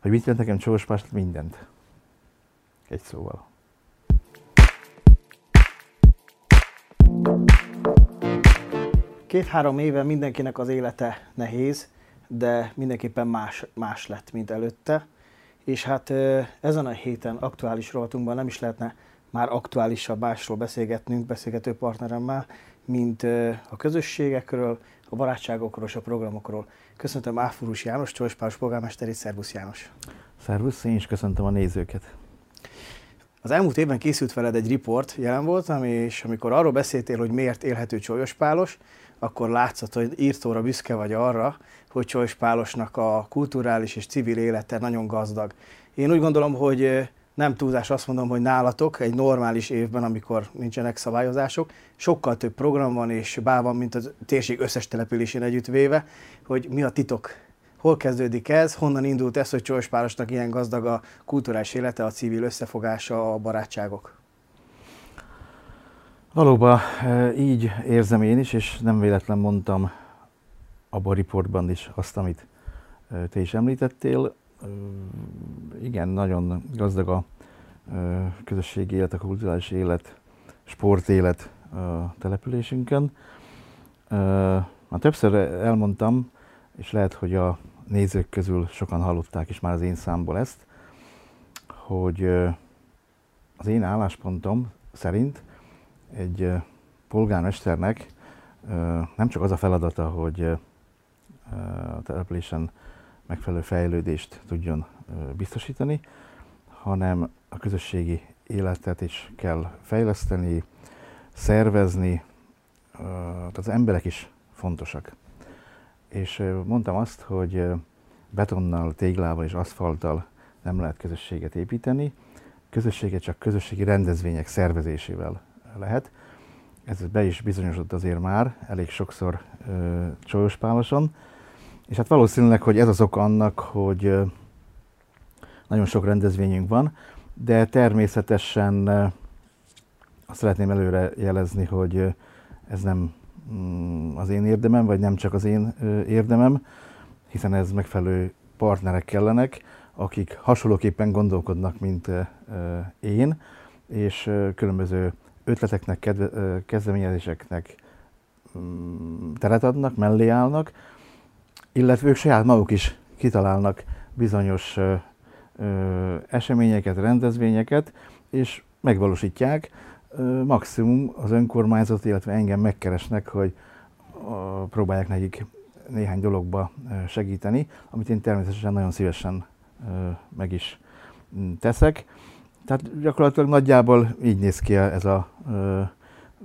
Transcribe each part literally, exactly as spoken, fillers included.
hogy mit jelent nekem Csólyospálos, mindent. Egy szóval. Két-három éve mindenkinek az élete nehéz, de mindenképpen más, más lett, mint előtte. És hát ezen a héten aktuális rovatunkban nem is lehetne már aktuálisabb másról beszélgetnünk beszélgető partneremmel, mint a közösségekről, a barátságokról és a programokról. Köszöntöm Á. Fúrús János, Csólyospálos polgármesterét, szervusz János! Szervusz, én is köszöntöm a nézőket! Az elmúlt évben készült veled egy riport, jelen voltam, és amikor arról beszéltél, hogy miért élhető Csólyospálos, akkor látszott, hogy írtóra büszke vagy arra, hogy Csólyospálosnak a kulturális és civil élete nagyon gazdag. Én úgy gondolom, hogy nem túlzás azt mondom, hogy nálatok egy normális évben, amikor nincsenek szabályozások, sokkal több program van és bál van, mint a térség összes településén együttvéve, hogy mi a titok. Hol kezdődik ez, honnan indult ez, hogy Csólyospálosnak ilyen gazdag a kulturális élete, a civil összefogása, a barátságok? Valóban így érzem én is, és nem véletlen mondtam abban a riportban is azt, amit te is említettél. Igen, nagyon gazdag a közösségi élet, a kulturális élet, sportélet a településünkön. Már többször elmondtam, és lehet, hogy a nézők közül sokan hallották is már az én számból ezt, hogy az én álláspontom szerint egy polgármesternek nem csak az a feladata, hogy a településen megfelelő fejlődést tudjon biztosítani, hanem a közösségi életet is kell fejleszteni, szervezni, tehát az emberek is fontosak. És mondtam azt, hogy betonnal, téglával és aszfalttal nem lehet közösséget építeni, közösséget csak közösségi rendezvények szervezésével lehet. Ez be is bizonyosodott azért már elég sokszor uh, Csólyospáloson. És hát valószínűleg, hogy ez az oka annak, hogy uh, nagyon sok rendezvényünk van, de természetesen uh, azt szeretném előre jelezni, hogy uh, ez nem mm, az én érdemem, vagy nem csak az én uh, érdemem, hiszen ez megfelelő partnerek kellenek, akik hasonlóképpen gondolkodnak, mint uh, uh, én, és uh, különböző ötleteknek, kedve, kezdeményezéseknek teret adnak, mellé állnak, illetve ők saját maguk is kitalálnak bizonyos ö, ö, eseményeket, rendezvényeket, és megvalósítják. Ö, maximum az önkormányzat, illetve engem megkeresnek, hogy ö, próbálják nekik néhány dologba segíteni, amit én természetesen nagyon szívesen ö, meg is teszek. Tehát gyakorlatilag nagyjából így néz ki ez a ö,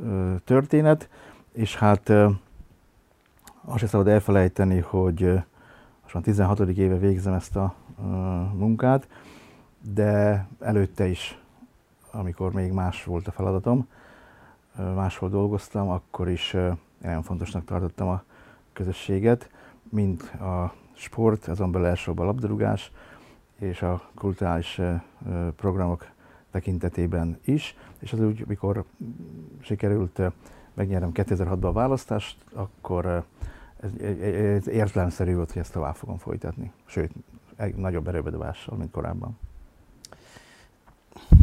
ö, történet, és hát ö, azt sem szabad elfelejteni, hogy ö, most már tizenhatodik éve végzem ezt a ö, munkát, de előtte is, amikor még más volt a feladatom, ö, máshol dolgoztam, akkor is ö, nagyon fontosnak tartottam a közösséget, mint a sport, azon belül elsőbb a labdarúgás, és a kulturális programok tekintetében is, és az úgy, mikor sikerült megnyernem kétezer-hatban a választást, akkor ez értelemszerű volt, hogy ezt tovább fogom folytatni, sőt, egy nagyobb erőbedobással, mint korábban.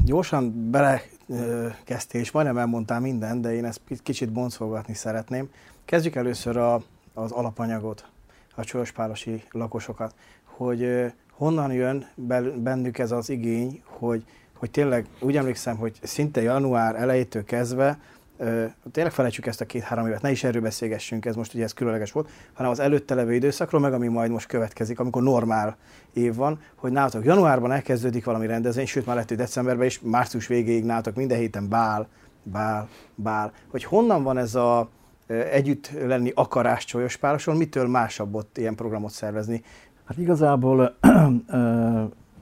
Gyorsan belekezdtél, és majdnem elmondtál mindent, de én ezt kicsit boncolgatni szeretném. Kezdjük először a, az alapanyagot, a csólyospálosi lakosokat, hogy honnan jön bennük ez az igény, hogy, hogy tényleg úgy emlékszem, hogy szinte január elejétől kezdve, tényleg felejtsük ezt a két-három évet, ne is erről beszélgessünk, ez most ugye ez különleges volt, hanem az előtte levő időszakról, meg ami majd most következik, amikor normál év van, hogy nálatok januárban elkezdődik valami rendezvény, sőt már lehet, hogy decemberben és március végéig nálatok minden héten bál, bál, bál. Hogy honnan van ez a együtt lenni akarás Csólyospáloson, mitől másabb ott ilyen programot szervezni? Hát igazából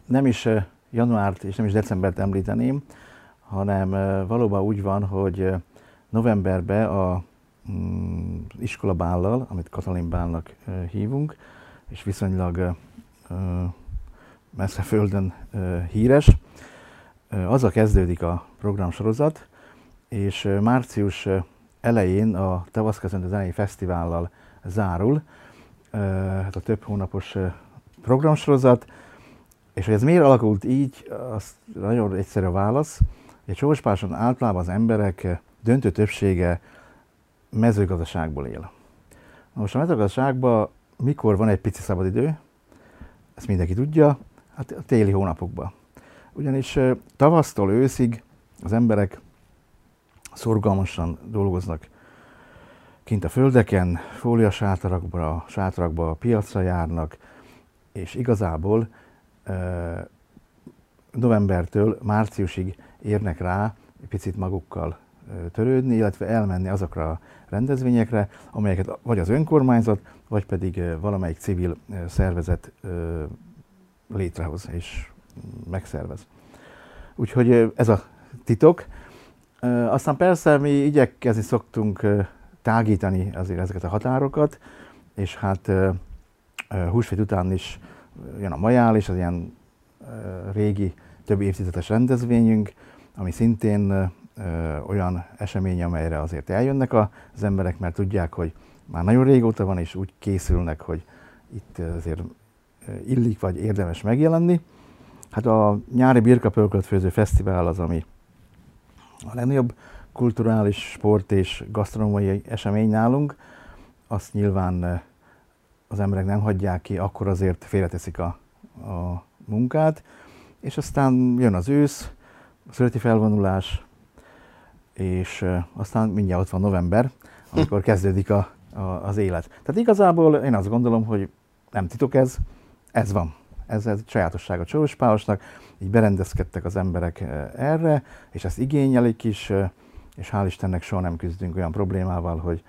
nem is januárt és nem is decembert említeném, hanem valóban úgy van, hogy novemberben a iskolabállal, amit Katalin bálnak hívunk, és viszonylag messze földön híres, azzal kezdődik a programsorozat, és március elején a Tavaszköszöntő Zenei Fesztivállal zárul. Hát a több hónapos programsorozat, És hogy ez miért alakult így, az nagyon egyszerű a válasz. Egy Csólyospáloson általában az emberek döntő többsége mezőgazdaságból él. Na most a mezőgazdaságban mikor van egy pici szabadidő, ezt mindenki tudja, hát a téli hónapokban. Ugyanis tavasztól őszig az emberek szorgalmasan dolgoznak kint a földeken, fóliasátarakba, sátarakba, piacra járnak, és igazából novembertől márciusig érnek rá picit magukkal törődni, illetve elmenni azokra a rendezvényekre, amelyeket vagy az önkormányzat, vagy pedig valamelyik civil szervezet létrehoz és megszervez. Úgyhogy ez a titok. Aztán persze mi igyekezni szoktunk tágítani azért ezeket a határokat, és hát húsvét után is jön a majál, és az ilyen régi, több évtizedes rendezvényünk, ami szintén olyan esemény, amelyre azért eljönnek az emberek, mert tudják, hogy már nagyon régóta van, és úgy készülnek, hogy itt azért illik vagy érdemes megjelenni. Hát a Nyári Birkafőzőfesztivál az, ami a legnagyobb kulturális, sport és gasztronómiai esemény nálunk. Azt nyilván az emberek nem hagyják ki, akkor azért félreteszik a, a munkát. És aztán jön az ősz, a születi felvonulás, és aztán mindjárt ott van november, amikor kezdődik a, a, az élet. Tehát igazából én azt gondolom, hogy nem titok ez, ez van. Ez egy sajátosság a Csólyospálosnak, így berendezkedtek az emberek erre, és ezt igényelik is, és hál' Istennek soha nem küzdünk olyan problémával, hogy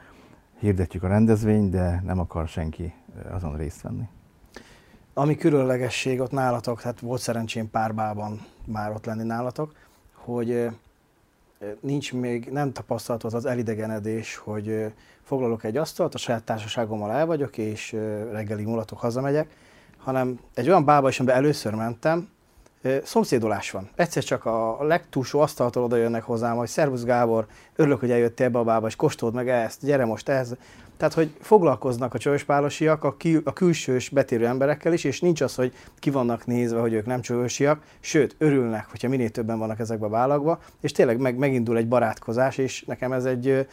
hirdetjük a rendezvényt, de nem akar senki azon részt venni. Ami különlegesség ott nálatok, hát volt szerencsém pár bában már ott lenni nálatok, hogy nincs még, nem tapasztalt az az elidegenedés, hogy foglalok egy asztalt, a saját társaságommal el vagyok, és reggelig mulatok, hazamegyek, hanem egy olyan bába is, amiben először mentem, szomszédolás van. Egyszer csak a legtúlsó asztaltól oda jönnek hozzám, hogy szervusz Gábor, örülök, hogy eljöttél ebbe a bába, és kóstold meg ezt, gyere most ehhez. Tehát, hogy foglalkoznak a csólyospálosiak a, kül a külsős betérő emberekkel is, és nincs az, hogy ki vannak nézve, hogy ők nem csólyosiak, sőt, örülnek, hogyha minél többen vannak ezekbe a bálakba, és tényleg meg, megindul egy barátkozás, és nekem ez egy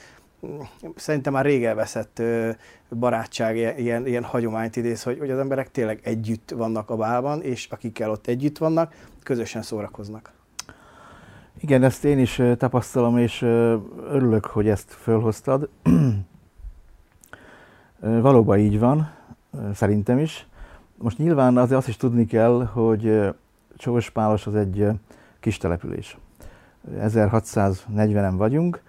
szerintem már rég elveszett barátság, ilyen, ilyen hagyományt idéz, hogy, hogy az emberek tényleg együtt vannak a bálban, és akikkel ott együtt vannak, közösen szórakoznak. Igen, ezt én is tapasztalom, és örülök, hogy ezt fölhoztad. Valóban így van, szerintem is. Most nyilván azért azt is tudni kell, hogy Csólyospálos az egy kis település. ezerhatszáznegyvenen vagyunk,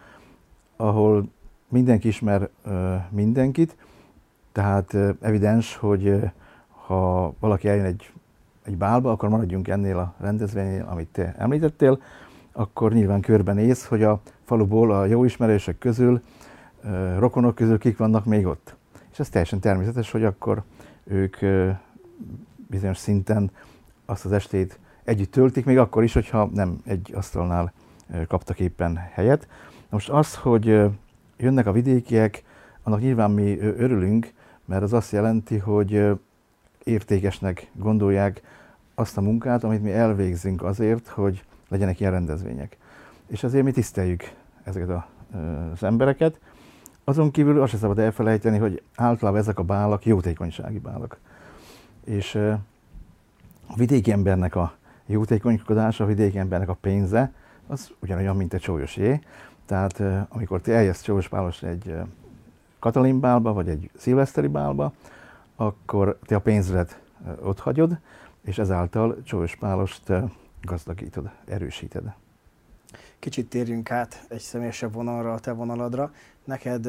ahol mindenki ismer mindenkit, tehát evidens, hogy ha valaki eljön egy, egy bálba, akkor maradjunk ennél a rendezvénynél, amit te említettél, akkor nyilván körbenéz, hogy a faluból a jó ismerősök közül, rokonok közül kik vannak még ott. És ez teljesen természetes, hogy akkor ők bizonyos szinten azt az estét együtt töltik, még akkor is, hogyha nem egy asztalnál kaptak éppen helyet. Most az, hogy jönnek a vidékiek, annak nyilván mi örülünk, mert az azt jelenti, hogy értékesnek gondolják azt a munkát, amit mi elvégzünk azért, hogy legyenek ilyen rendezvények. És azért mi tiszteljük ezeket az embereket. Azon kívül azt sem szabad elfelejteni, hogy általában ezek a bálak jótékonysági bálak. És a vidéki embernek a jótékonykodása, a vidéki embernek a pénze, az ugyanolyan, mint egy csólyosé. Tehát amikor te eljössz Csólyospálosra egy Katalin bálba, vagy egy szilveszteri bálba, akkor te a pénzület ott hagyod, és ezáltal Csólyospálost gazdagítod, erősíted. Kicsit térjünk át egy személyesebb vonalra, a te vonaladra. Neked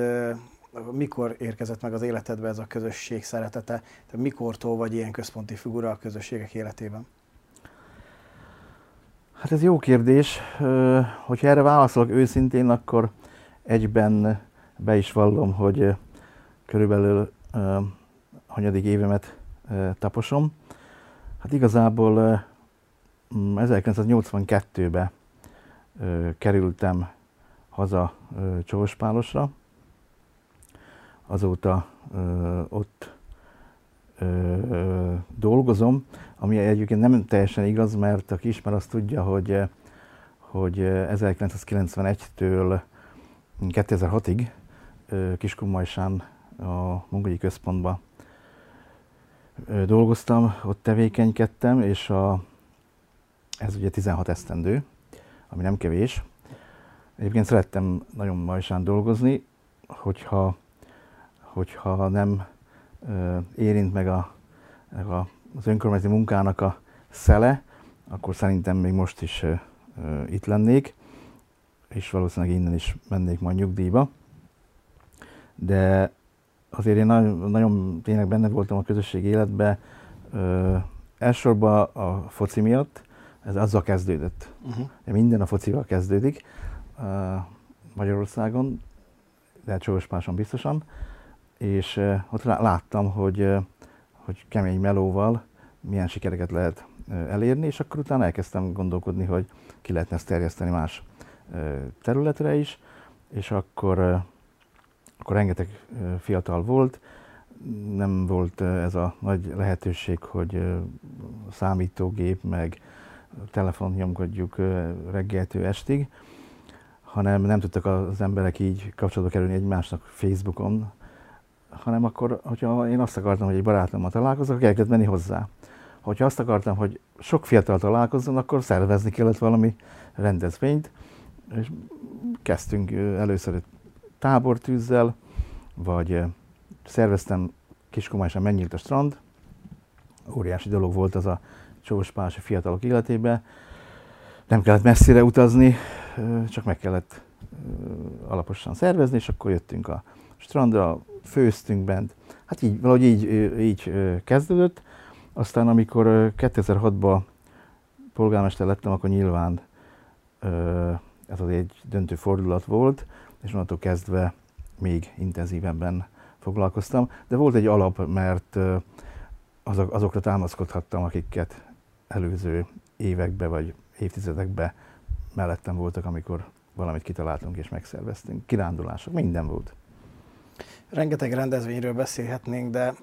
mikor érkezett meg az életedbe ez a közösség szeretete? Te mikortól vagy ilyen központi figura a közösségek életében? Hát ez jó kérdés. Hogyha erre válaszolok őszintén, akkor egyben be is vallom, hogy körülbelül hanyadik évemet taposom. Hát igazából ezerkilencszáznyolcvankettőben kerültem haza Csólyospálosra. Azóta ott ö, ö, dolgozom, ami egyébként nem teljesen igaz, mert aki ismer, azt tudja, hogy, hogy ezerkilencszázkilencvenegytől kétezer-hatig Kiskunmajsán a munkahogyi központban dolgoztam, ott tevékenykedtem, és a, ez ugye tizenhat esztendő, ami nem kevés. Egyébként szerettem nagyon Majsán dolgozni, hogyha, hogyha nem ö, érint meg a, a, az önkormányzati munkának a szele, akkor szerintem még most is ö, ö, itt lennék, és valószínűleg innen is mennék majd nyugdíjba. De azért én nagyon, nagyon tényleg benne voltam a közösségi életben, ö, elsősorban a foci miatt, ez azzal kezdődött. Uh-huh. Minden a focival kezdődik uh, Magyarországon, de Csólyospáloson biztosan, és uh, ott láttam, hogy, uh, hogy kemény melóval milyen sikereket lehet uh, elérni, és akkor utána elkezdtem gondolkodni, hogy ki lehetne ezt terjeszteni más uh, területre is, és akkor uh, Akkor rengeteg fiatal volt, nem volt ez a nagy lehetőség, hogy számítógép, meg telefont nyomkodjuk reggeltől estig, hanem nem tudtak az emberek így kapcsolatba kerülni egymásnak Facebookon, hanem akkor, hogyha én azt akartam, hogy egy barátommal találkozzak, akkor el kellett menni hozzá. Hogyha azt akartam, hogy sok fiatal találkozzon, akkor szervezni kellett valami rendezvényt, és kezdtünk először tábortűzzel, vagy szerveztem Kiskunmajsán megnyílt a strand. Óriási dolog volt az a csólyospálosi fiatalok életében. Nem kellett messzire utazni, csak meg kellett alaposan szervezni, és akkor jöttünk a strandra, főztünk bent. Hát így, valahogy így, így kezdődött. Aztán amikor kétezer-hatban polgármester lettem, akkor nyilván ez az egy döntő fordulat volt, és onnantól kezdve még intenzívebben foglalkoztam. De volt egy alap, mert azok, azokra támaszkodhattam, akiket előző évekbe vagy évtizedekbe mellettem voltak, amikor valamit kitaláltunk és megszerveztünk. Kirándulások, minden volt. Rengeteg rendezvényről beszélhetnénk, de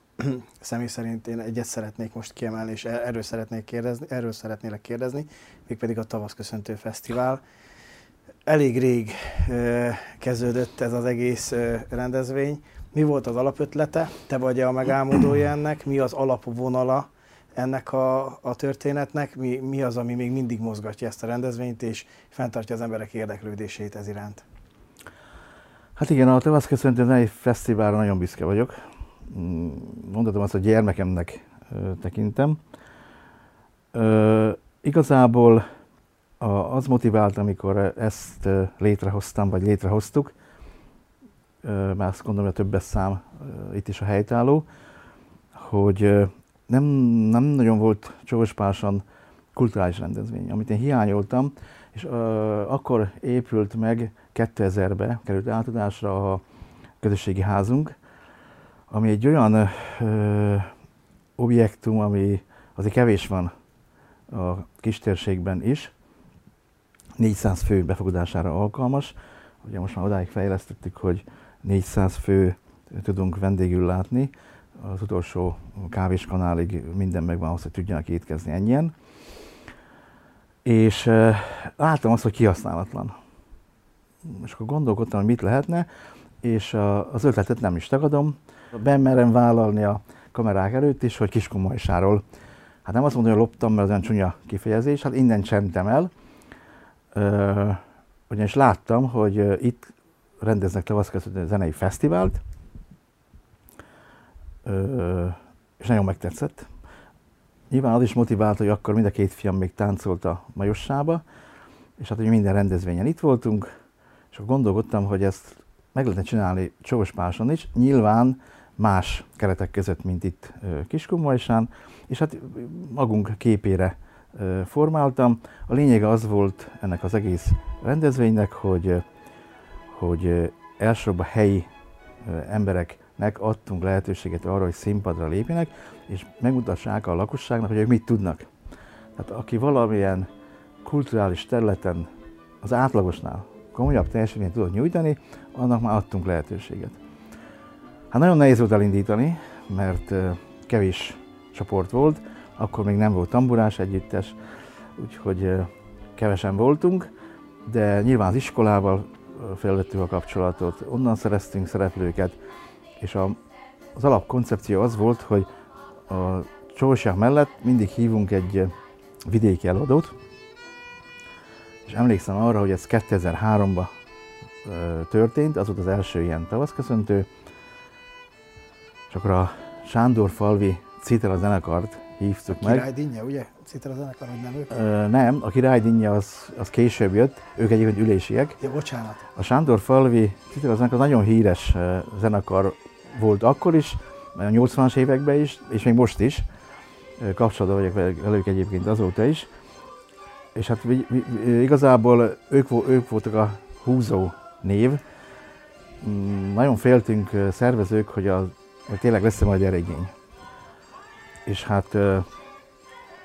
személy szerint én egyet szeretnék most kiemelni, és erről szeretnék kérdezni, erről szeretnélek kérdezni, mégpedig a Tavaszköszöntő Fesztivál. Elég rég ö, kezdődött ez az egész ö, rendezvény. Mi volt az alapötlete? Te vagy a megálmodója ennek? Mi az alapvonala ennek a, a történetnek? Mi, mi az, ami még mindig mozgatja ezt a rendezvényt, és fenntartja az emberek érdeklődését ez iránt? Hát igen, a Tavaszköszöntő Nyári Fesztiválra nagyon büszke vagyok. Mondhatom azt, hogy gyermekemnek ö, tekintem. Ö, igazából az motivált, amikor ezt létrehoztam, vagy létrehoztuk, már azt gondolom, hogy a többes szám itt is a helytálló, hogy nem, nem nagyon volt Csólyospáloson kulturális rendezvény, amit én hiányoltam, és akkor épült meg kétezerben, került átadásra a közösségi házunk, ami egy olyan ö, objektum, ami azért kevés van a kistérségben is, négyszáz fő befogadására alkalmas. Ugye most már odáig fejlesztettük, hogy négyszáz fő tudunk vendégül látni. Az utolsó kávéskanálig minden megvan ahhoz, hogy tudjanak étkezni ennyien. És e, láttam azt, hogy kihasználatlan. És akkor gondolkodtam, hogy mit lehetne, és a, az ötletet nem is tagadom. Bemerem vállalni a kamerák előtt is, hogy Kiskunmajsáról. Hát nem azt mondom, hogy loptam, mert az olyan csúnya kifejezés, hát innen csentem el. Uh, ugyanis láttam, hogy uh, itt rendeznek Tavaszköszöntő zenei fesztivált, uh, és nagyon megtetszett. Nyilván az is motivált, hogy akkor mind a két fiam még táncolt a majossába, és hát, hogy minden rendezvényen itt voltunk, és akkor gondolkodtam, hogy ezt meg lehetne csinálni Csólyospáloson is, nyilván más keretek között, mint itt uh, Kiskunmajsán, és hát magunk képére formáltam. A lényege az volt ennek az egész rendezvénynek, hogy, hogy elsőbb a helyi embereknek adtunk lehetőséget arra, hogy színpadra lépjenek, és megmutassák a lakosságnak, hogy ők mit tudnak. Tehát aki valamilyen kulturális területen az átlagosnál komolyabb teljesítményt tudott nyújtani, annak már adtunk lehetőséget. Hát nagyon nehéz volt elindítani, mert kevés csoport volt, akkor még nem volt tamburás együttes, úgyhogy kevesen voltunk, de nyilván az iskolával felvettük a kapcsolatot, onnan szereztünk szereplőket, és a, az alapkoncepció az volt, hogy a csóság mellett mindig hívunk egy vidéki előadót, és emlékszem arra, hogy ez kétezer-háromban történt, az volt az első ilyen tavaszköszöntő, és akkor a Sándorfalvi Citera zenekart hívtuk meg. A királydínje, ugye? Citera zenekar, hogy nem ők? Ö, nem, a királydínje az, az később jött, ők egyébként ülésiek. Ja, bocsánat. A Sándorfalvi Citera zenekar nagyon híres zenekar volt akkor is, a nyolcvanas években is, és még most is. Kapcsolatban vagyok velük egyébként azóta is. És hát igazából ők, ők voltak a húzó név. Nagyon féltünk szervezők, hogy, a, hogy tényleg lesz-e majd erre igény. És hát uh,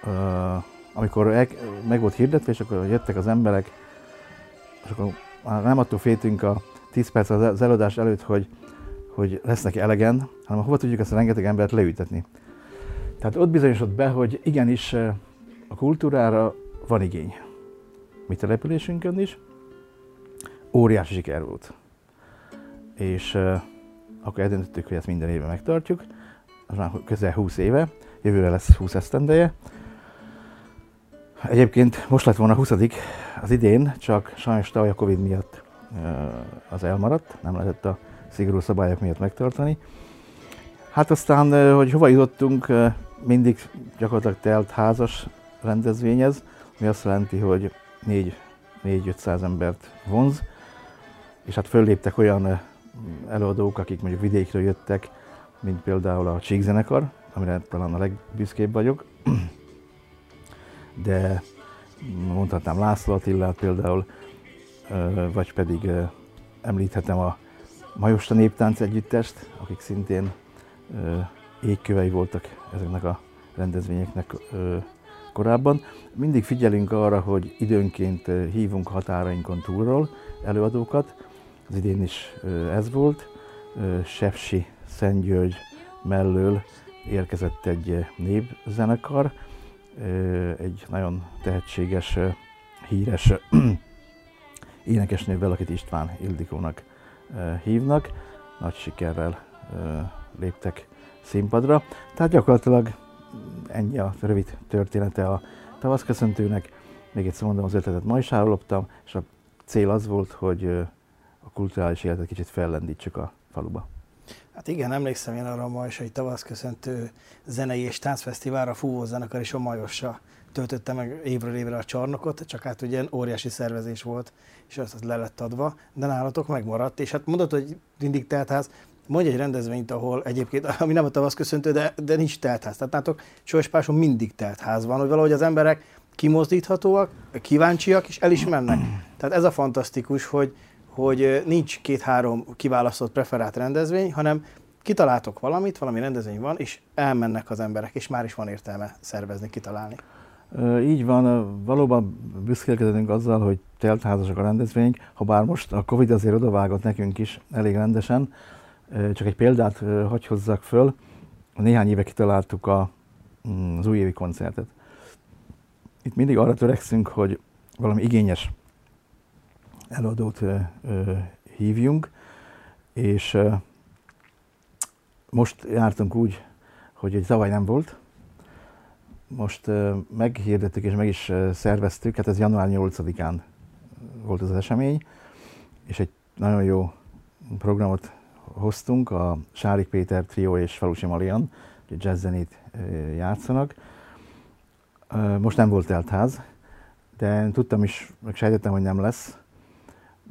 uh, amikor el, meg volt hirdetve, és akkor jöttek az emberek, és akkor nem attól féltünk a tíz perc az előadás előtt, hogy, hogy lesznek elegen, hanem hova tudjuk ezt a rengeteg embert leültetni. Tehát ott bizonyosodott be, hogy igenis a kultúrára van igény. Mi településünkön is óriási siker volt. És uh, akkor eldöntöttük, hogy ezt minden évben megtartjuk. Az már közel húsz éve, jövőre lesz húsz esztendeje. Egyébként most lett volna huszadik az idén, csak sajnos tavaly a Covid miatt az elmaradt, nem lehetett a szigorú szabályok miatt megtartani. Hát aztán, hogy hova jutottunk, mindig gyakorlatilag telt házas rendezvényez, ami azt jelenti, hogy négy-ötszáz embert vonz, és hát fölléptek olyan előadók, akik mondjuk vidékről jöttek, mint például a Csík zenekar, amire talán a legbüszkébb vagyok. De mondhatnám László Attilát például, vagy pedig említhetem a Kalapos Néptáncegyüttest, akik szintén égkövei voltak ezeknek a rendezvényeknek korábban. Mindig figyelünk arra, hogy időnként hívunk határainkon túlról előadókat. Az idén is ez volt. Sepsi Szent György mellől érkezett egy népzenekar, egy nagyon tehetséges, híres énekesnővel, akit István Ildikónak hívnak. Nagy sikerrel léptek színpadra. Tehát gyakorlatilag ennyi a rövid története a tavaszköszöntőnek. Még egyszer mondom, az ötletet ma is elloptam, és a cél az volt, hogy a kulturális életet kicsit fellendítsük a faluba. Hát igen, emlékszem én arra a majsai tavaszköszöntő zenei és táncfesztiválra, fúvó zenekar és a Majossal töltötte meg évről évre a csarnokot, csak hát ugye óriási szervezés volt, és azt le lett adva, de nálatok megmaradt, és hát mondod, hogy mindig teltház, mondj egy rendezvényt, ahol egyébként, ami nem a tavaszköszöntő, de, de nincs teltház, tehát nálatok Csólyospáloson mindig teltház van, hogy valahogy az emberek kimozdíthatóak, kíváncsiak, és el is mennek. Tehát ez a fantasztikus, hogy hogy nincs két-három kiválasztott preferált rendezvény, hanem kitaláltok valamit, valami rendezvény van, és elmennek az emberek, és már is van értelme szervezni, kitalálni. Így van, valóban büszkélkedünk azzal, hogy teltházasok a rendezvények, ha bár most a Covid azért odavágott nekünk is elég rendesen. Csak egy példát hagy hozzak föl, néhány éve kitaláltuk a, az újévi koncertet. Itt mindig arra törekszünk, hogy valami igényes előadót ö, ö, hívjunk, és ö, most jártunk úgy, hogy egy zavaj nem volt. Most ö, meghirdettük és meg is ö, szerveztük, hát ez január nyolcadikán volt az esemény, és egy nagyon jó programot hoztunk, a Sárik Péter Trio és Falusi Malian, hogy jazz zenét ö, játszanak. Ö, most nem volt teltház, de tudtam is, meg sejtettem, hogy nem lesz,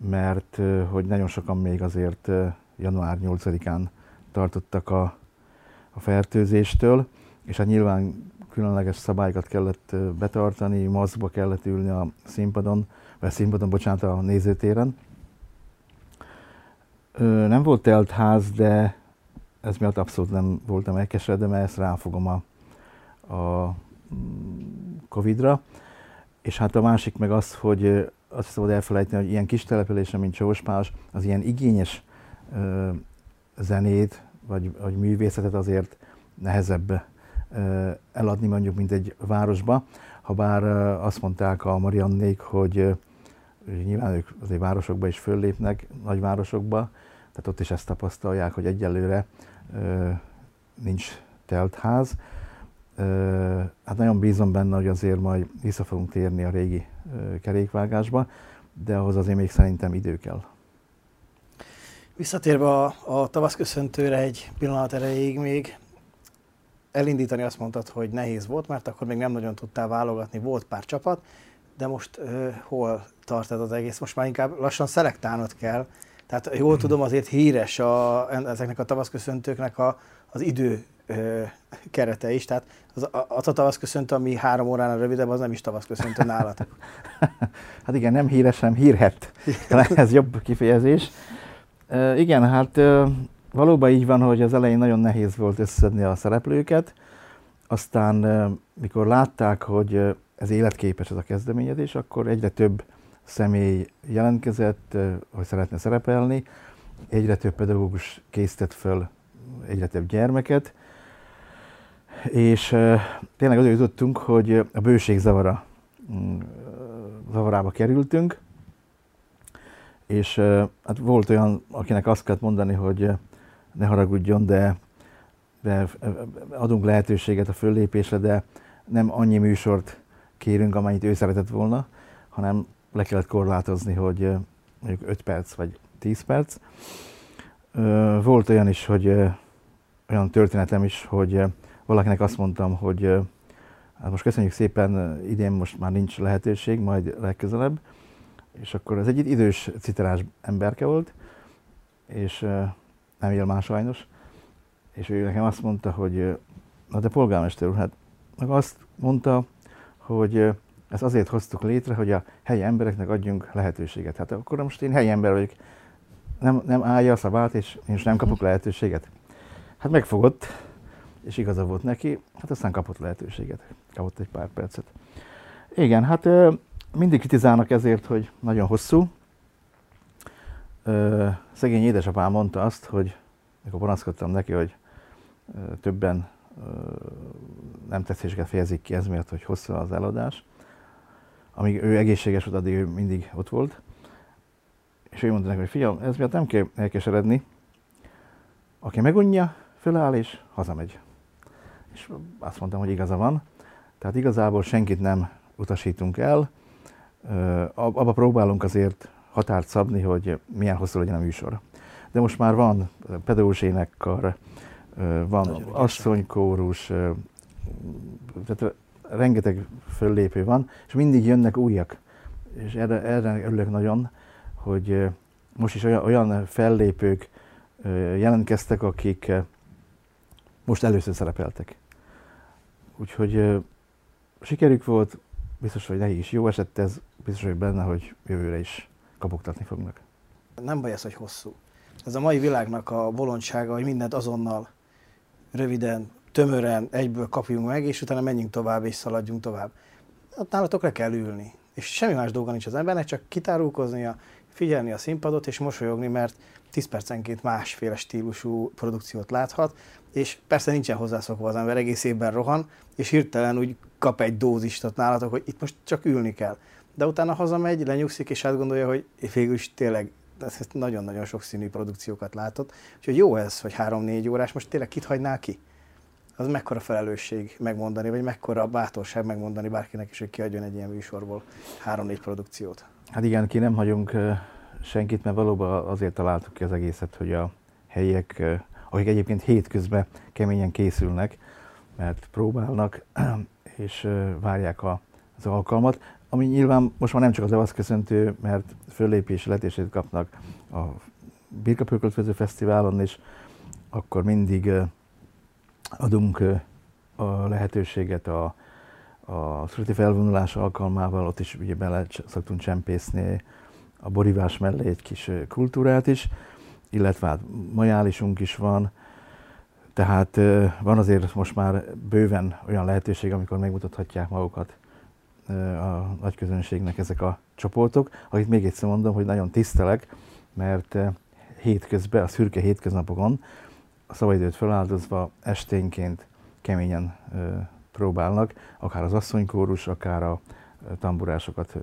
mert hogy nagyon sokan még azért január nyolcadikán tartottak a, a fertőzéstől, és hát nyilván különleges szabályokat kellett betartani, maszkba kellett ülni a színpadon, vagy színpadon, bocsánat, a nézőtéren. Nem volt teltház, de ez miatt abszolút nem voltam elkeseredve, mert ezt ráfogom a, a Covidra. És hát a másik meg az, hogy azt szabad elfelejteni, hogy ilyen kis településen, mint Csólyospálos, az ilyen igényes ö, zenét, vagy, vagy művészetet azért nehezebb eladni mondjuk, mint egy városba. Habár azt mondták a Mariannék, hogy nyilván ők azért városokba is föllépnek, nagyvárosokba, tehát ott is ezt tapasztalják, hogy egyelőre nincs teltház. Hát nagyon bízom benne, hogy azért majd vissza fogunk térni a régi kerékvágásba, de ahhoz azért még szerintem idő kell. Visszatérve a, a tavaszköszöntőre egy pillanat erejéig még, elindítani azt mondtad, hogy nehéz volt, mert akkor még nem nagyon tudtál válogatni, volt pár csapat, de most uh, hol tart ez az egész? Most már inkább lassan szelektálnod kell. Tehát jól tudom, azért híres a, ezeknek a tavaszköszöntőknek a, az idő ö, kerete is. Tehát az, az a tavaszköszöntő, ami három óránál rövidebb, az nem is tavaszköszöntő nálatok. Hát igen, nem híres, hanem hírhett. Ez jobb kifejezés. E, igen, hát e, valóban így van, hogy az elején nagyon nehéz volt összeszedni a szereplőket. Aztán e, mikor látták, hogy ez életképes ez a kezdeményezés, akkor egyre több személy jelentkezett, hogy szeretne szerepelni, egyre több pedagógus készített föl egyre több gyermeket, és tényleg oda jutottunk, hogy a bőség zavara, zavarába kerültünk, és hát volt olyan, akinek azt kellett mondani, hogy ne haragudjon, de, de adunk lehetőséget a föllépésre, de nem annyi műsort kérünk, amennyit ő szeretett volna, hanem le kellett korlátozni, hogy mondjuk öt perc vagy tíz perc. Volt olyan is, hogy olyan történetem is, hogy valakinek azt mondtam, hogy hát most köszönjük szépen, idén most már nincs lehetőség, majd legközelebb. És akkor ez egy idős citerás emberke volt, és nem él már sajnos. És ő nekem azt mondta, hogy na de polgármester úr, hát meg azt mondta, hogy ezt azért hoztuk létre, hogy a helyi embereknek adjunk lehetőséget. Hát akkor most én helyi ember vagyok, nem, nem állja a szabát, és én is nem kapok lehetőséget. Hát megfogott, és igaza volt neki, hát aztán kapott lehetőséget, kapott egy pár percet. Igen, hát mindig kritizálnak ezért, hogy nagyon hosszú. Szegény édesapám mondta azt, hogy mikor panaszkodtam neki, hogy többen nem tetszéseket fejezik ki ez miatt, hogy hosszú az eladás. Amíg ő egészséges volt, addig ő mindig ott volt. És ő mondta neki, hogy figyelj, ez miatt nem kell elkeseredni. Aki megunja, föláll és hazamegy. És azt mondtam, hogy igaza van. Tehát igazából senkit nem utasítunk el. Abba próbálunk azért határt szabni, hogy milyen hosszú legyen a műsor. De most már van pedagógus énekkar, van asszonykórus, tehát rengeteg föllépő van, és mindig jönnek újak. És erre, erre örülök nagyon, hogy most is olyan, olyan fellépők jelentkeztek, akik most először szerepeltek. Úgyhogy sikerük volt, biztos, hogy nekik is jó esett ez, biztos, hogy benne, hogy jövőre is kopogtatni fognak. Nem baj ez, hogy hosszú. Ez a mai világnak a bolondsága, hogy mindent azonnal, röviden, tömören, egyből kapjunk meg, és utána menjünk tovább, és szaladjunk tovább. Ott nálatok le kell ülni. És semmi más dolga nincs az embernek, csak kitárulkoznia, figyelni a színpadot, és mosolyogni, mert tíz percenként másféle stílusú produkciót láthat, és persze nincsen hozzászokva az ember, egész évben rohan, és hirtelen úgy kap egy dózistot nálatok, hogy itt most csak ülni kell. De utána hazamegy, lenyugszik, és átgondolja, hogy végül is tényleg nagyon-nagyon sokszínű produkciókat látott. Úgyhogy jó ez, hogy három-négy órás, most tényleg kit hagynál ki? Az mekkora felelősség megmondani, vagy mekkora bátorság megmondani bárkinek is, hogy kiadjon egy ilyen műsorból három-négy produkciót? Hát igen, ki nem hagyunk senkit, mert valóban azért találtuk ki az egészet, hogy a helyiek, akik egyébként hétközben keményen készülnek, mert próbálnak és várják az alkalmat, ami nyilván most már nem csak az tavaszköszöntő, mert föllépési lehetőséget kapnak a Birkafőzőfesztiválon, és akkor mindig adunk a lehetőséget a, a születi felvonulás alkalmával, ott is ugye bele szoktunk csempészni a borívás mellé egy kis kultúrát is, illetve hát majálisunk is van, tehát van azért most már bőven olyan lehetőség, amikor megmutathatják magukat a nagy közönségnek ezek a csoportok, akit még egyszer mondom, hogy nagyon tisztelek, mert hétközben, a szürke hétköznapokon, a szabadidőt feláldozva esténként keményen próbálnak, akár az asszonykórus, akár a tamburásokat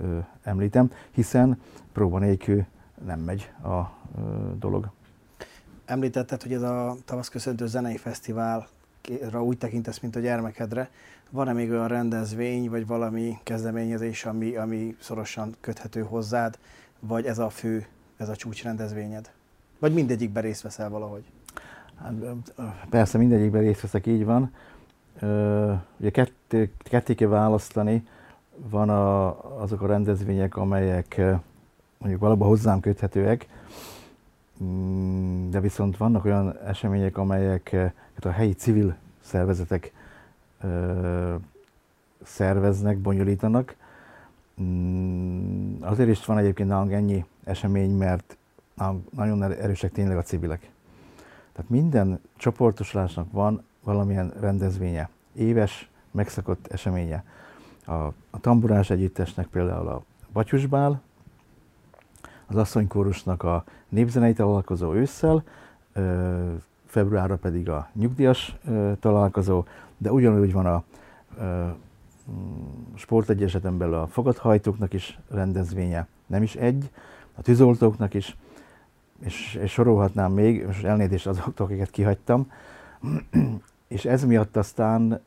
említem, hiszen próba nélkül nem megy a dolog. Említetted, hogy ez a tavaszköszöntő zenei fesztiválra úgy tekintesz, mint a gyermekedre. Van-e még olyan rendezvény, vagy valami kezdeményezés, ami, ami szorosan köthető hozzád, vagy ez a fő, ez a csúcsrendezvényed? Vagy mindegyikben részt veszel valahogy? Hát, persze, mindegyikben részt veszek, így van. Ugye ketté, ketté kell választani, van a, azok a rendezvények, amelyek mondjuk valóban hozzám köthetőek, de viszont vannak olyan események, amelyeket a helyi civil szervezetek szerveznek, bonyolítanak. Azért is van egyébként nálunk ennyi esemény, mert nagyon erősek tényleg a civilek. Tehát minden csoportosulásnak van valamilyen rendezvénye, éves, megszakott eseménye. A, a Tamburás együttesnek például a Batyusbál, az asszonykórusnak a népzenei találkozó ősszel, februárra pedig a nyugdíjas találkozó, de ugyanúgy van a sportegyeseten belül a fogadhajtóknak is rendezvénye, nem is egy, a tűzoltóknak is, és, és sorolhatnám még, most elnézést azoktól, akiket kihagytam, és ez miatt aztán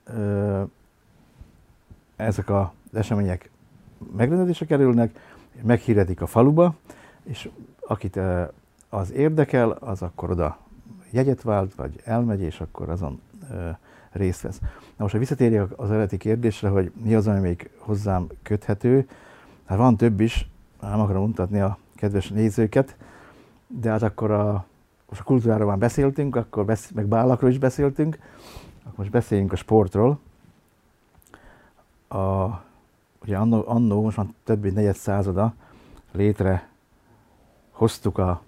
ezek az események megrendezésre kerülnek, meghirdetik a faluba, és akit az érdekel, az akkor oda jegyet vált, vagy elmegy, és akkor azon részt vesz. Na most, ha visszatérjek az eredeti kérdésre, hogy mi az, ami még hozzám köthető, hát van több is, nem akarom untatni a kedves nézőket, de hát akkor a, most a kultúráról már beszéltünk, akkor besz, meg bálakról is beszéltünk, akkor most beszéljünk a sportról. A, ugye annó, annó, most már több mint negyed százada létre hoztuk a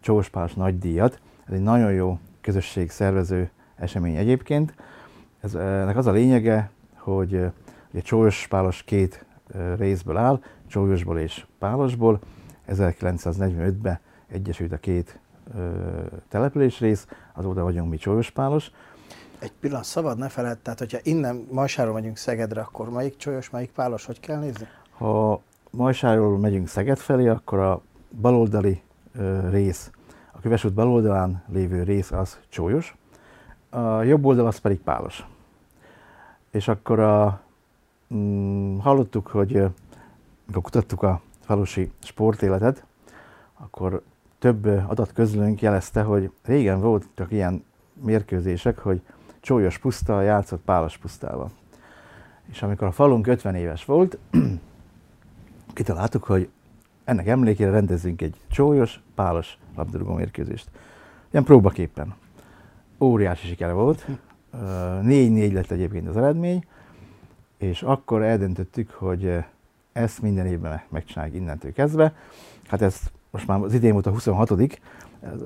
Csólyospálos Nagydíjat. Ez egy nagyon jó közösségszervező esemény egyébként. Ez, ennek az a lényege, hogy Csólyospálos két részből áll, Csólyosból és Pálosból. ezerkilencszáznegyvenötben egyesült a két településrész, azóta vagyunk mi Csólyospálos. Egy pillanat, szabad, ne feledd, tehát hogyha innen Majsáról megyünk Szegedre, akkor melyik Csólyos, melyik Pálos, hogy kell nézni? Ha Majsáról megyünk Szeged felé, akkor a baloldali ö, rész, a Kövesút baloldalán lévő rész az Csólyos, a jobb oldal az pedig Pálos. És akkor a, mm, hallottuk, hogy amikor kutattuk a falusi sportéletet, akkor több adatközlőnk jelezte, hogy régen voltak ilyen mérkőzések, hogy Csólyos puszta játszott Pálos pusztával. És amikor a falunk ötven éves volt, kitaláltuk, hogy ennek emlékére rendezzünk egy Csólyos-Pálos labdarúgó mérkőzést. Ilyen próbaképpen. Óriási sikere volt, négy-négy lett egyébként az eredmény, és akkor eldöntöttük, hogy ezt minden évben megcsináljuk innentől kezdve. Hát ez most már az idén volt a huszonhatodik,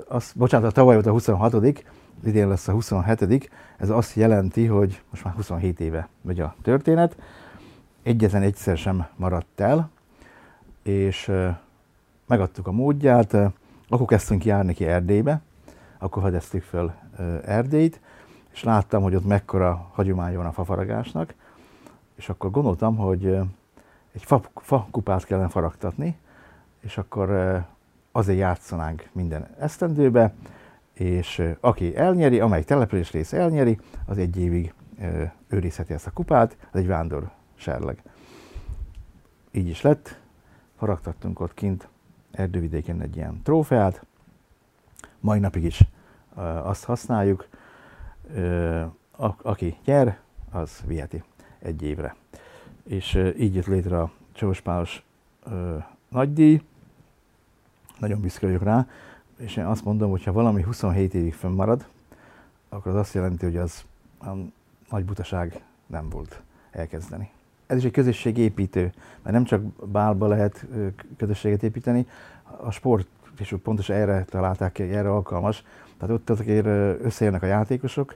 az, bocsánat, a tavaly volt a huszonhatodik, idén lesz a huszonhetedik, ez azt jelenti, hogy most már huszonhét éve megy a történet, egyetlen egyszer sem maradt el, és megadtuk a módját, akkor kezdtünk járni ki Erdélybe, akkor fedeztük föl Erdélyt, és láttam, hogy ott mekkora hagyomány van a fafaragásnak, és akkor gondoltam, hogy egy fa, fa kupát kellene faragtatni, és akkor azért játszanánk minden esztendőbe, és aki elnyeri, amely település rész elnyeri, az egy évig őrizheti ezt a kupát, ez egy vándor serleg. Így is lett, faragtattunk ott kint erdővidéken egy ilyen trófeát, mai napig is azt használjuk, aki nyer, az viheti egy évre. És így jött létre a Csólyospálos Nagydíj, nagyon büszke vagyok rá, és én azt mondom, hogy ha valami huszonhét évig fönnmarad, akkor az azt jelenti, hogy az nagy butaság nem volt elkezdeni. Ez is egy közösségépítő, mert nem csak bálba lehet közösséget építeni, a sport is pontosan erre találták ki, erre alkalmas. Tehát ott azért összejönnek a játékosok,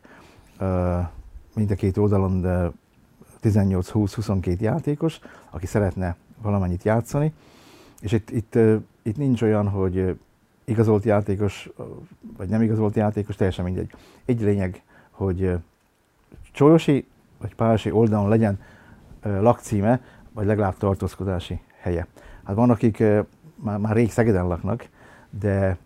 mind a két oldalon tizennyolc-húsz-huszonkettő játékos, aki szeretne valamennyit játszani, és itt, itt, itt nincs olyan, hogy igazolt játékos, vagy nem igazolt játékos, teljesen mindegy. Egy lényeg, hogy csólyosi vagy pálosi oldalon legyen lakcíme, vagy legalább tartózkodási helye. Hát van, akik már, már rég Szegeden laknak, de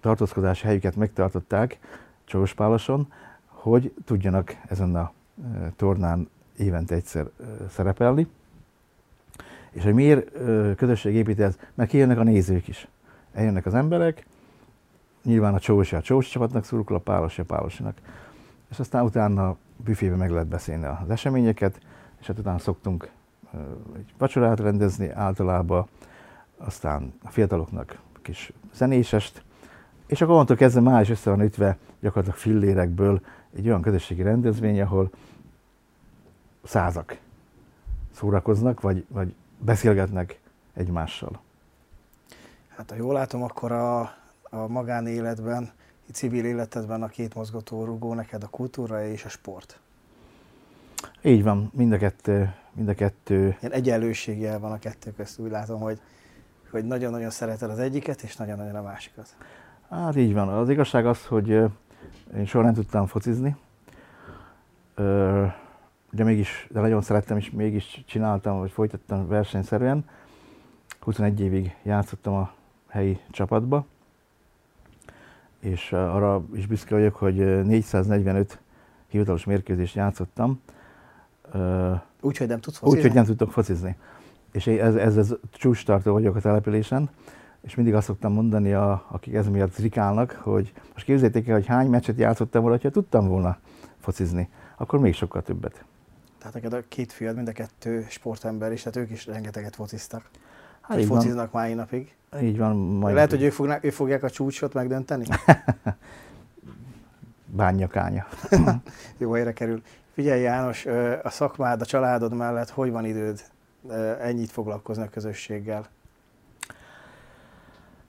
tartózkodási helyüket megtartották Csólyospáloson, hogy tudjanak ezen a tornán évente egyszer szerepelni. És hogy miért közösségépítő ez? Mert kijönnek a nézők is. Eljönnek az emberek, nyilván a csólyosi a csólyosi csapatnak szurkol, a pálosi a pálosinak. És aztán utána büfébe meg lehet beszélni az eseményeket, és hát utána szoktunk egy vacsorát rendezni általában, aztán a fiataloknak kis zenésest, és akkor onnantól kezdve már is össze van ütve gyakorlatilag fillérekből egy olyan közösségi rendezvény, ahol százak szórakoznak, vagy, vagy beszélgetnek egymással. Hát ha jól látom, akkor a, a magánéletben, a civil életedben a két mozgatórugó neked a kultúra és a sport. Így van, mind a kettő. Mind a kettő. Ilyen egyenlőséggel van a kettő közt, úgy látom, hogy, hogy nagyon-nagyon szereted az egyiket, és nagyon-nagyon a másikat. Hát így van. Az igazság az, hogy én soha nem tudtam focizni, de mégis, de nagyon szerettem, és mégis csináltam, vagy folytattam versenyszerűen. huszonegy évig játszottam a helyi csapatba, és arra is büszke vagyok, hogy négyszáznegyvenöt hivatalos mérkőzést játszottam. Úgyhogy nem tudsz focizni? Úgyhogy nem tudtok focizni. És ez, ez, ez csúcstartó vagyok a településen, és mindig azt szoktam mondani, a, akik ez miatt zrikálnak, hogy most képzeljétek el, hogy hány meccset játszottam volna, ha tudtam volna focizni, akkor még sokkal többet. Tehát neked a két fiad, mind a kettő sportember is, tehát ők is rengeteget fociztak. Hát fociznak mai napig. Így van. Majd lehet, hogy ők, fognak, ők fogják a csúcsot megdönteni? Bányakánya. Jó helyre kerül. Figyelj János, a szakmád, a családod mellett hogy van időd ennyit foglalkozni a közösséggel?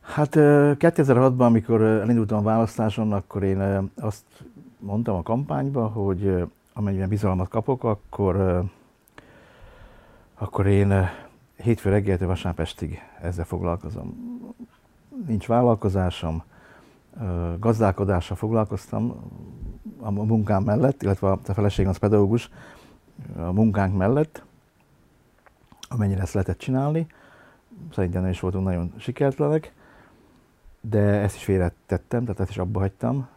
Hát kétezer-hatban, amikor elindultam a választáson, akkor én azt mondtam a kampányba, hogy amennyiben bizalmat kapok, akkor, akkor én hétfő reggeltől vasárnap estig ezzel foglalkozom. Nincs vállalkozásom, gazdálkodással foglalkoztam a munkám mellett, illetve a feleségem az pedagógus a munkánk mellett, amennyire ezt lehetett csinálni. Szerintem nem is voltunk nagyon sikertlenek, de ezt is félretettem, tehát ezt is abba hagytam.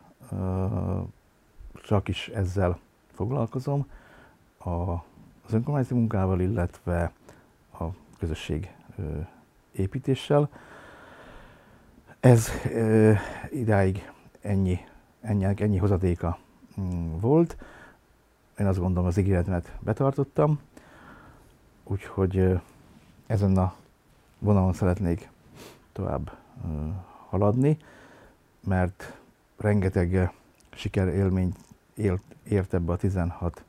Csak is ezzel foglalkozom, az önkormányzati munkával, illetve a közösség építéssel. Ez idáig ennyi, ennyi, ennyi hozadéka volt. Én azt gondolom, az ígéretemet betartottam, úgyhogy ezen a vonalon szeretnék tovább haladni, mert rengeteg sikerélményt ért ebbe a tizenhat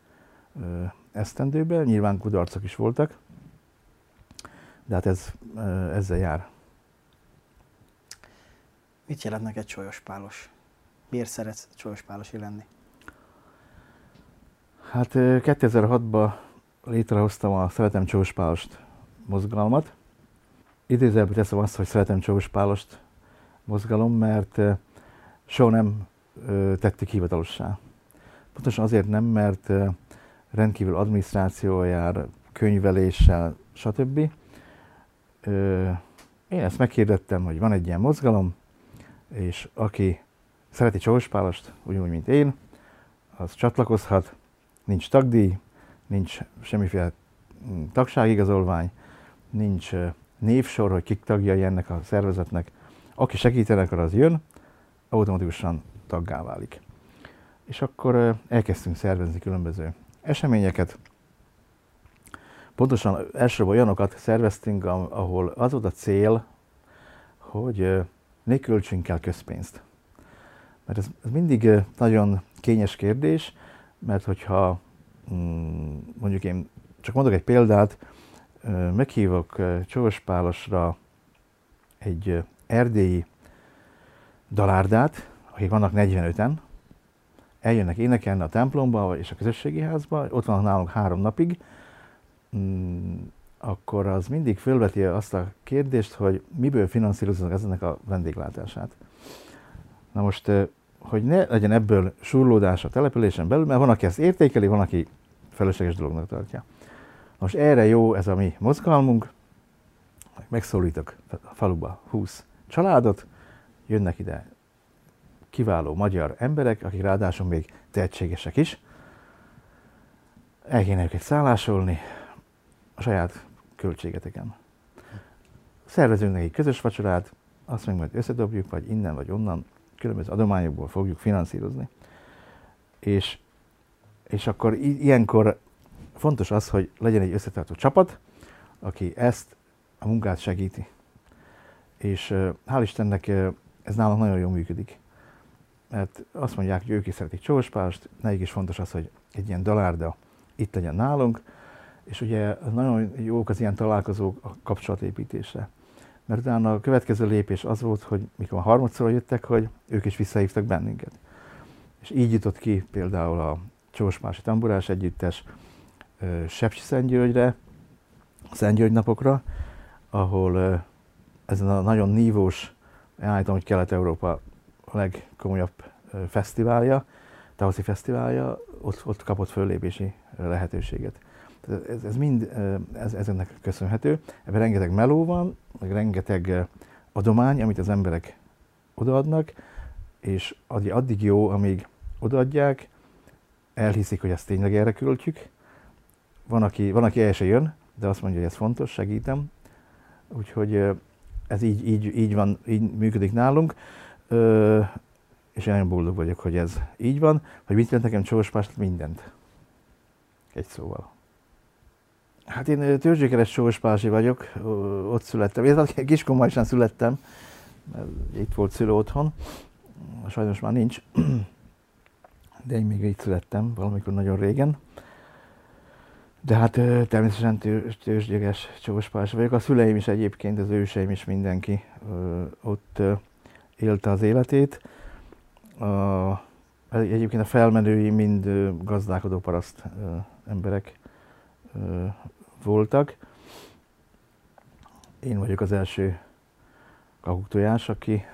esztendőbe. Nyilván kudarcok is voltak, de hát ez, ezzel jár. Mit jelent neked Csólyospálos? Miért szeretsz csólyospálosi lenni? Hát kétezer-hatban létrehoztam a Szeretem Csólyospálost mozgalmat. Idézelbe teszem azt, hogy Szeretem Csólyospálost mozgalom, mert soha nem tettük hivatalossá. Pontosan azért nem, mert rendkívül adminisztrációval jár, könyveléssel, stb. Én ezt megkérdettem, hogy van egy ilyen mozgalom, és aki szereti Csólyospálost, ugyanúgy, mint én, az csatlakozhat, nincs tagdíj, nincs semmiféle tagságigazolvány, nincs névsor, hogy kik tagjai ennek a szervezetnek. Aki segítenek, az jön, automatikusan taggá válik. És akkor elkezdtünk szervezni különböző eseményeket. Pontosan elsőbb olyanokat szerveztünk, ahol az volt a cél, hogy ne költsünk el közpénzt. Mert ez, ez mindig nagyon kényes kérdés, mert hogyha mondjuk én csak mondok egy példát, meghívok Csólyospálosra egy erdélyi dalárdát, akik vannak negyvenöten, eljönnek énekelni a templomba és a közösségi házba, ott vannak nálunk három napig, akkor az mindig felveti azt a kérdést, hogy miből finanszíroznak ennek a vendéglátását. Na most, hogy ne legyen ebből surlódás a településen belül, mert van, aki ezt értékeli, van, aki felesleges dolognak tartja. Most erre jó ez a mi mozgalmunk, megszólítok a faluba húsz családot, jönnek ide kiváló magyar emberek, akik ráadásul még tehetségesek is, el kéne őket szállásolni a saját költségeteken. Szervezünk nekik közös vacsorát, azt még majd összedobjuk, vagy innen, vagy onnan, különböző adományokból fogjuk finanszírozni. És, és akkor ilyenkor fontos az, hogy legyen egy összetartó csapat, aki ezt a munkát segíti. És hál' Istennek ez nálunk nagyon jól működik. Mert azt mondják, hogy ők is szeretik Csólyospálost, nekik is fontos az, hogy egy ilyen dalárda itt legyen nálunk, és ugye nagyon jók az ilyen találkozók a kapcsolatépítésre. Mert utána a következő lépés az volt, hogy mikor a harmadszor jöttek, hogy ők is visszahívtak bennünket. És így jutott ki például a Csók-Mársi Tamburás együttes Sepsiszentgyörgyre, Szent György napokra, ahol ezen a nagyon nívós, állítom, hogy Kelet-Európa a legkomolyabb fesztiválja, táoszi fesztiválja, ott, ott kapott föllépési lehetőséget. Ez, ez mind ez, ezeknek köszönhető. Ebben rengeteg meló van, meg rengeteg adomány, amit az emberek odaadnak, és addig jó, amíg odaadják, elhiszik, hogy ezt tényleg erre költjük. Van, aki, van, aki el se jön, de azt mondja, hogy ez fontos, segítem. Úgyhogy ez így, így, így van, így működik nálunk. Ö, és én nagyon boldog vagyok, hogy ez így van, hogy mit jelent nekem Csólyospálos? Mindent. Egy szóval. Hát én törzsgyökeres csólyospálosi vagyok, ott születtem. Én Kiskunmajsán születtem, mert itt volt szülő otthon, sajnos már nincs, de én még itt születtem, valamikor nagyon régen. De hát természetesen törzsgyökeres csólyospálosi vagyok. A szüleim is egyébként, az őseim is, mindenki ott élte az életét. A, egyébként a felmenői mind gazdálkodó paraszt emberek voltak. Én vagyok az első kakuktojás, aki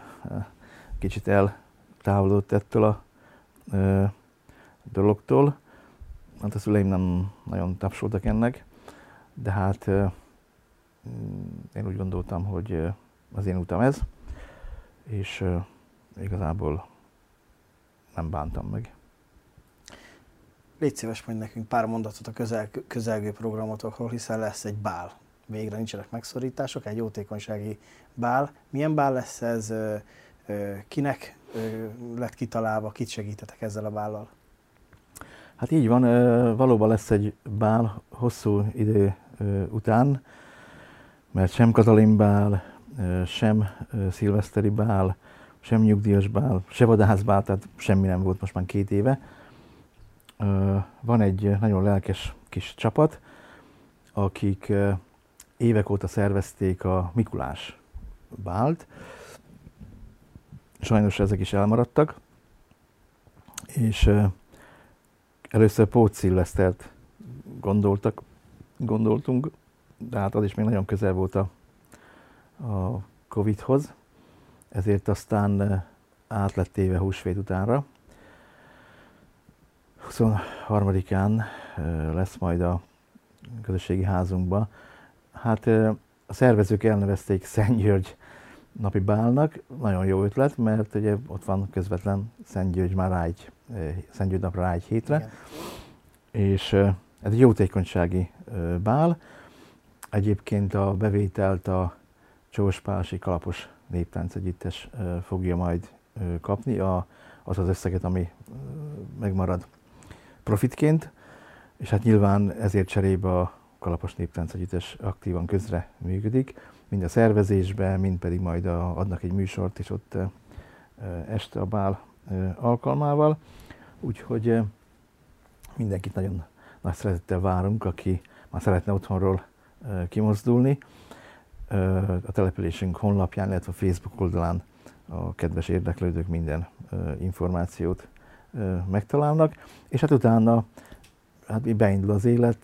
kicsit eltávolodott ettől a dologtól. Hát a szüleim nem nagyon tapsoltak ennek, de hát én úgy gondoltam, hogy az én utam ez, és igazából nem bántam meg. Légy szíves, mondj nekünk pár mondatot a közel, közelgő programotokról, hiszen lesz egy bál. Végre nincsenek megszorítások, egy jótékonysági bál. Milyen bál lesz ez? Kinek lett kitalálva? Kit segítetek ezzel a bállal? Hát így van, valóban lesz egy bál hosszú idő után, mert sem Katalin bál, sem szilveszteri bál, sem nyugdíjas bál, se vadász bál, tehát semmi nem volt most már két éve. Van egy nagyon lelkes kis csapat, akik évek óta szervezték a Mikulás bált. Sajnos ezek is elmaradtak, és először pótszilvesztert gondoltak, gondoltunk, de hát az is még nagyon közel volt a, a Covid-hoz, ezért aztán át lett téve húsvét utánra. huszonharmadikán lesz majd a közösségi házunkban. Hát a szervezők elnevezték Szent György napi bálnak. Nagyon jó ötlet, mert ugye ott van közvetlen Szent György már rá egy, Szent György napra rá egy hétre. Igen. És ez egy jótékonysági bál. Egyébként a bevételt a Csólyospálosi Kalapos Néptáncegyüttes fogja majd kapni, a, az az összeget, ami megmarad profitként, és hát nyilván ezért cserébe a Kalapos Néptáncegyüttes aktívan közre működik, mind a szervezésben, mind pedig majd a, adnak egy műsort is ott e, este a bál e, alkalmával. Úgyhogy e, mindenkit nagyon nagy szeretettel várunk, aki már szeretne otthonról e, kimozdulni. E, a településünk honlapján, illetve a Facebook oldalán a kedves érdeklődők minden e, információt megtalálnak, és hát utána hát beindul az élet,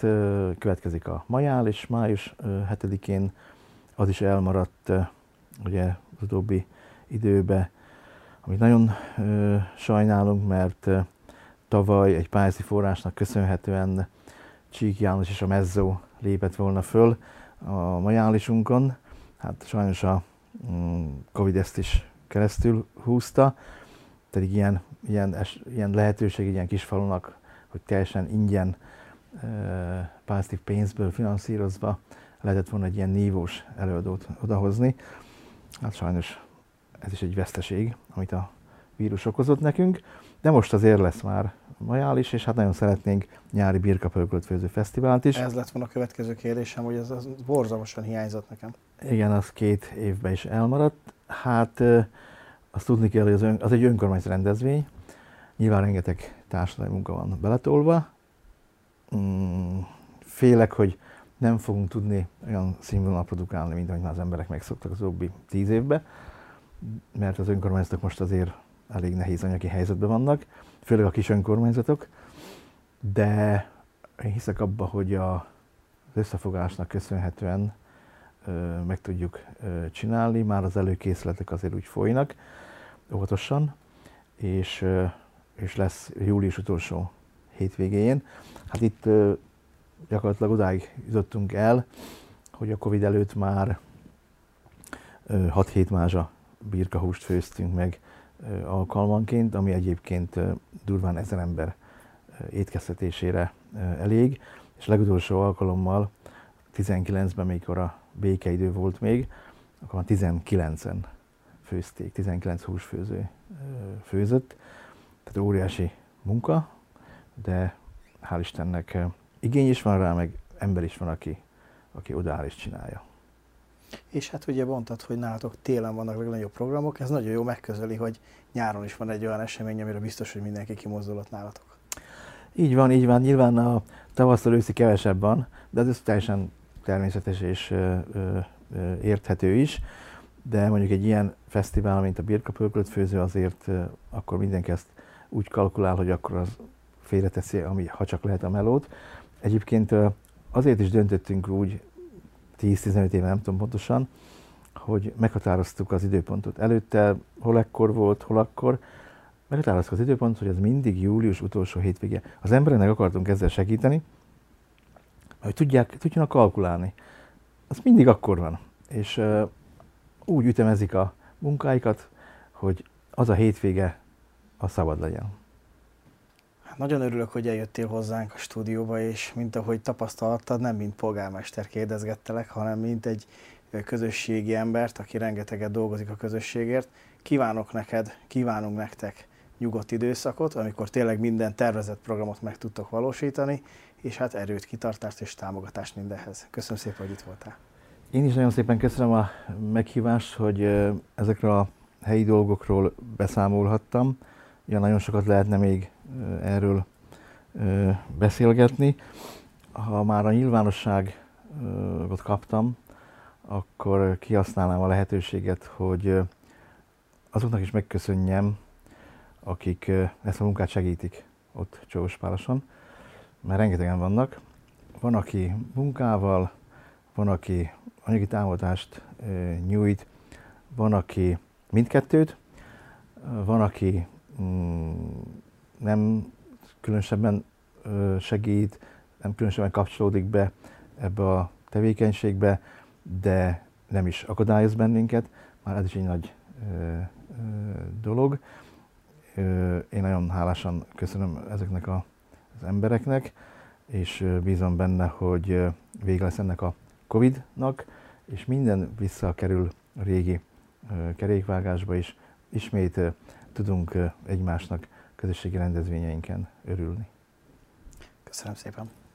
következik a majál, és május hetedikén az is elmaradt ugye az utóbbi időben amit nagyon ö, sajnálunk, mert ö, tavaly egy pályázati forrásnak köszönhetően Csík János és a Mezzó lépett volna föl a majánlisunkon. Hát sajnos a mm, Covid ezt is keresztül húzta, pedig ilyen, ilyen, es, ilyen lehetőség, ilyen kis falunak, hogy teljesen ingyen ö, pályázati pénzből finanszírozva lehetett volna egy ilyen nívós előadót odahozni. Hát sajnos ez is egy veszteség, amit a vírus okozott nekünk, de most azért lesz már majális, és hát nagyon szeretnénk nyári birkafőzőfesztivált is. Ez lett volna a következő kérdésem, hogy ez, ez borzalmasan hiányzott nekem. Igen, az két évben is elmaradt. Hát azt tudni kell, hogy az, ön, az egy önkormányzati rendezvény. Nyilván rengeteg társadalmi munka van beletolva. Félek, hogy nem fogunk tudni olyan színvonalra produkálni, mint ahogy már az emberek megszoktak az utóbbi tíz évben, mert az önkormányzatok most azért elég nehéz anyagi helyzetben vannak, főleg a kis önkormányzatok, de én hiszek abba, hogy a, az összefogásnak köszönhetően ö, meg tudjuk ö, csinálni, már az előkészületek azért úgy folynak óvatosan, és, ö, és lesz július utolsó hétvégén. Hát itt ö, gyakorlatilag odáig jutottunk el, hogy a Covid előtt már hat-hét mázsa birkahúst főztünk meg alkalmanként, ami egyébként durván ezer ember étkeztetésére elég, és legutolsó alkalommal tizenkilencben, mikor a békeidő volt még, akkor már tizenkilencen főzték, tizenkilenc húsfőző főzött, tehát óriási munka, de hál' Istennek igény is van rá, meg ember is van, aki, aki odaáll és csinálja. És hát ugye mondtad, hogy nálatok télen vannak legnagyobb programok, ez nagyon jó megközeli, hogy nyáron is van egy olyan esemény, amire biztos, hogy mindenki kimozdulott nálatok. Így van, így van. Nyilván a tavasszal őszi kevesebb van, de ez teljesen természetes és ö, ö, érthető is, de mondjuk egy ilyen fesztivál, mint a birkapörköltfőző, azért ö, akkor mindenki ezt úgy kalkulál, hogy akkor az félreteszi, ami ha csak lehet a melót. Egyébként azért is döntöttünk úgy tíz-tizenöt éve, nem tudom pontosan, hogy meghatároztuk az időpontot. Előtte hol ekkor volt, hol akkor. Meghatároztuk az időpontot, hogy ez mindig július utolsó hétvége. Az embernek akartunk ezzel segíteni, hogy tudják, tudjanak kalkulálni. Az mindig akkor van. És uh, úgy ütemezik a munkáikat, hogy az a hétvége a szabad legyen. Nagyon örülök, hogy eljöttél hozzánk a stúdióba, és mint ahogy tapasztaltad, nem mint polgármester kérdezgettelek, hanem mint egy közösségi embert, aki rengeteget dolgozik a közösségért. Kívánok neked, kívánunk nektek nyugodt időszakot, amikor tényleg minden tervezett programot meg tudtok valósítani, és hát erőt, kitartást és támogatást mindenhez. Köszönöm szépen, hogy itt voltál. Én is nagyon szépen köszönöm a meghívást, hogy ezekről a helyi dolgokról beszámolhattam. Ja, nagyon sokat lehetne még erről beszélgetni. Ha már a nyilvánosságot kaptam, akkor kihasználnám a lehetőséget, hogy azoknak is megköszönjem, akik ezt a munkát segítik ott Csólyospáloson, mert rengetegen vannak. Van, aki munkával, van, aki anyagi támogatást nyújt, van, aki mindkettőt, van, aki nem különösebben segít, nem különösebben kapcsolódik be ebbe a tevékenységbe, de nem is akadályoz bennünket. Már ez is egy nagy dolog. Én nagyon hálásan köszönöm ezeknek az embereknek, és bízom benne, hogy vége lesz ennek a Covid-nak, és minden visszakerül a régi kerékvágásba, és ismét tudunk egymásnak közösségi rendezvényeinken örülni. Köszönöm szépen!